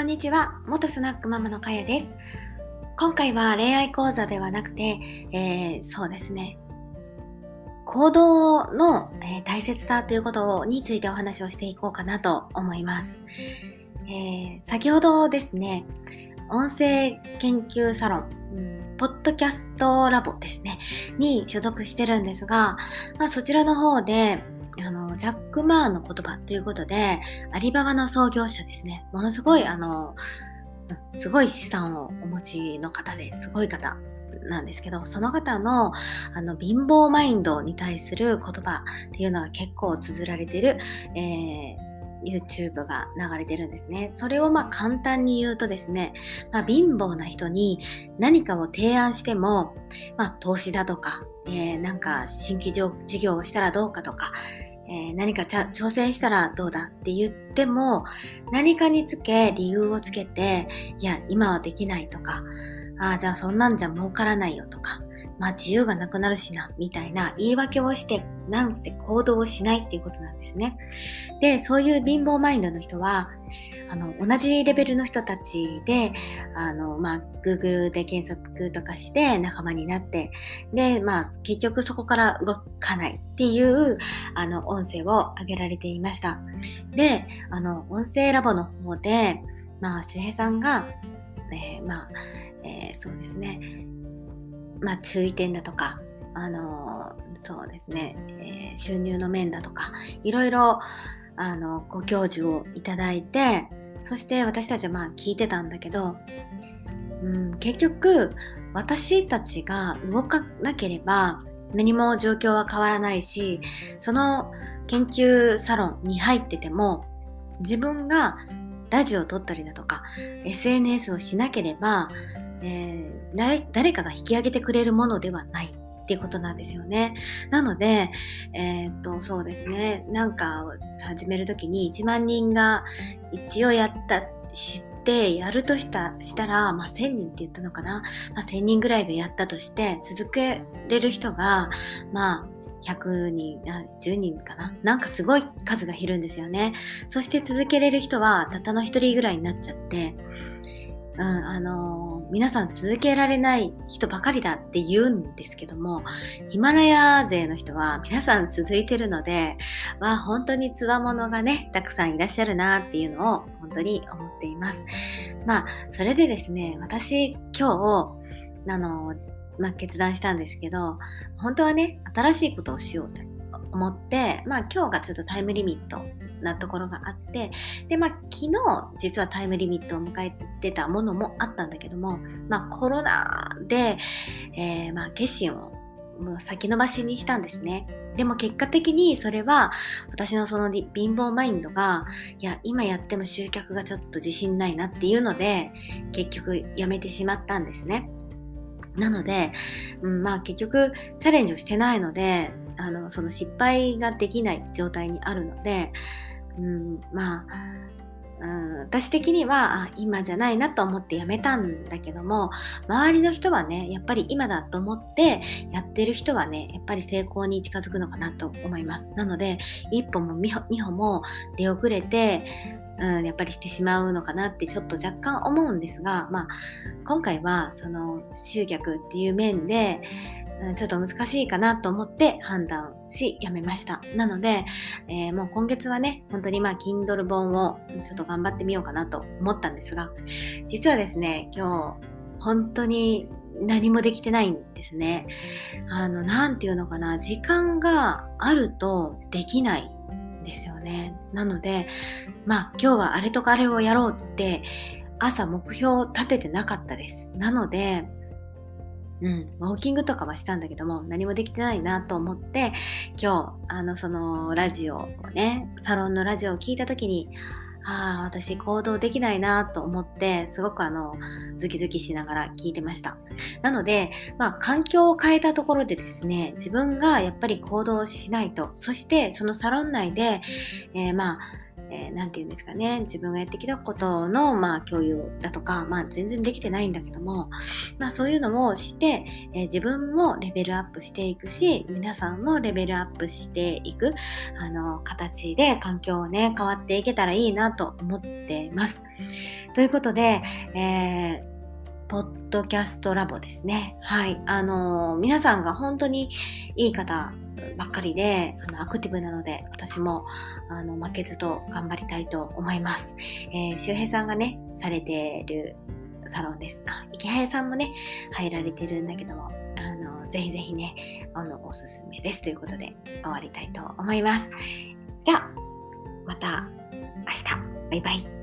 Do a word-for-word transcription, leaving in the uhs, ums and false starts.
こんにちは、元スナックママのかやです。今回は恋愛講座ではなくて、えー、そうですね行動の、えー、大切さということについてお話をしていこうかなと思います。えー、先ほどですね、音声研究サロン、ポッドキャストラボですねに所属してるんですが、まあ、そちらの方であのジャック・マーの言葉ということで、アリババの創業者ですね、ものすごいあのすごい資産をお持ちの方で、すごい方なんですけど、その方のあの貧乏マインドに対する言葉っていうのが結構綴られている、えーYouTube が流れてるんですね。それをまあ簡単に言うとですね、まあ、貧乏な人に何かを提案しても、まあ、投資だとか、えー、なんか新規事業をしたらどうかとか、えー、何か挑戦したらどうだって言っても、何かにつけ理由をつけて、いや今はできないとか、ああじゃあそんなんじゃ儲からないよとか、まあ自由がなくなるしなみたいな言い訳をして、なんせ行動をしないっていうことなんですね。で、そういう貧乏マインドの人は、あの同じレベルの人たちで、あのまあ Google で検索とかして仲間になって、でまあ結局そこから動かないっていうあの音声を上げられていました。で、あの音声ラボの方で、まあ周平さんが、えー、まあ、えー、そうですね、まあ注意点だとか。あのそうですね、えー、収入の面だとかいろいろあのご教授をいただいて、そして私たちはまあ聞いてたんだけど、うん、結局私たちが動かなければ何も状況は変わらないし、その研究サロンに入ってても自分がラジオを撮ったりだとか エスエヌエス をしなければ、えー、誰かが引き上げてくれるものではないっていうことなんですよね。なので、えー、っとそうですね、なんか始めるときにいちまん人が一応やった知ってやるとした、したら、まあ、せんにんって言ったのかな、まあ、せんにんぐらいがやったとして続けれる人がまあひゃくにん、じゅうにんかな、なんかすごい数がいるんですよね。そして続けれる人はたったのひとりぐらいになっちゃって、うん、あのー皆さん続けられない人ばかりだって言うんですけども、ヒマラヤ勢の人は皆さん続いてるので、まあ、本当に強者がねたくさんいらっしゃるなっていうのを本当に思っています。まあそれでですね、私今日あの、まあ、決断したんですけど、本当はね新しいことをしようと思って、まあ、今日がちょっとタイムリミットなところがあって、で、まあ、昨日実はタイムリミットを迎えてたものもあったんだけども、まあ、コロナで、えー、まあ、決心をもう先延ばしにしたんですね。でも結果的にそれは私のその貧乏マインドが、いや、今やっても集客がちょっと自信ないなっていうので、結局やめてしまったんですね。なので、うん、まあ、結局チャレンジをしてないので、あの、その失敗ができない状態にあるので、うん、まあ、うん、私的にはあ今じゃないなと思ってやめたんだけども、周りの人はねやっぱり今だと思ってやってる人はねやっぱり成功に近づくのかなと思います。なので一歩も二歩も出遅れて、うん、やっぱりしてしまうのかなってちょっと若干思うんですが、まあ今回はその集客っていう面でちょっと難しいかなと思って判断しやめました。なので、えー、もう今月はね、本当にまあ Kindle 本をちょっと頑張ってみようかなと思ったんですが、実はですね、今日本当に何もできてないんですね。あの、なんていうのかな、時間があるとできないんですよね。なので、まあ今日はあれとかあれをやろうって朝目標を立ててなかったです。なので、うん、ウォーキングとかはしたんだけども何もできてないなと思って、今日あのそのラジオをね、サロンのラジオを聞いた時に、ああ私行動できないなと思って、すごくあのズキズキしながら聞いてました。なのでまあ環境を変えたところでですね、自分がやっぱり行動しないと、そしてそのサロン内で、えー、まあえー、なんていうんですかね、自分がやってきたことの、まあ、共有だとか、まあ、全然できてないんだけども、まあ、そういうのをして、えー、自分もレベルアップしていくし、皆さんもレベルアップしていく、あの、形で環境をね、変わっていけたらいいなと思っています。ということで、えーポッドキャストラボですね。はい。あのー、皆さんが本当にいい方ばっかりで、あのアクティブなので、私もあの負けずと頑張りたいと思います。えー、周平さんがね、されてるサロンです。あ、池早さんもね、入られてるんだけども、あのー、ぜひぜひね、あの、おすすめです。ということで、終わりたいと思います。じゃあ、また明日。バイバイ。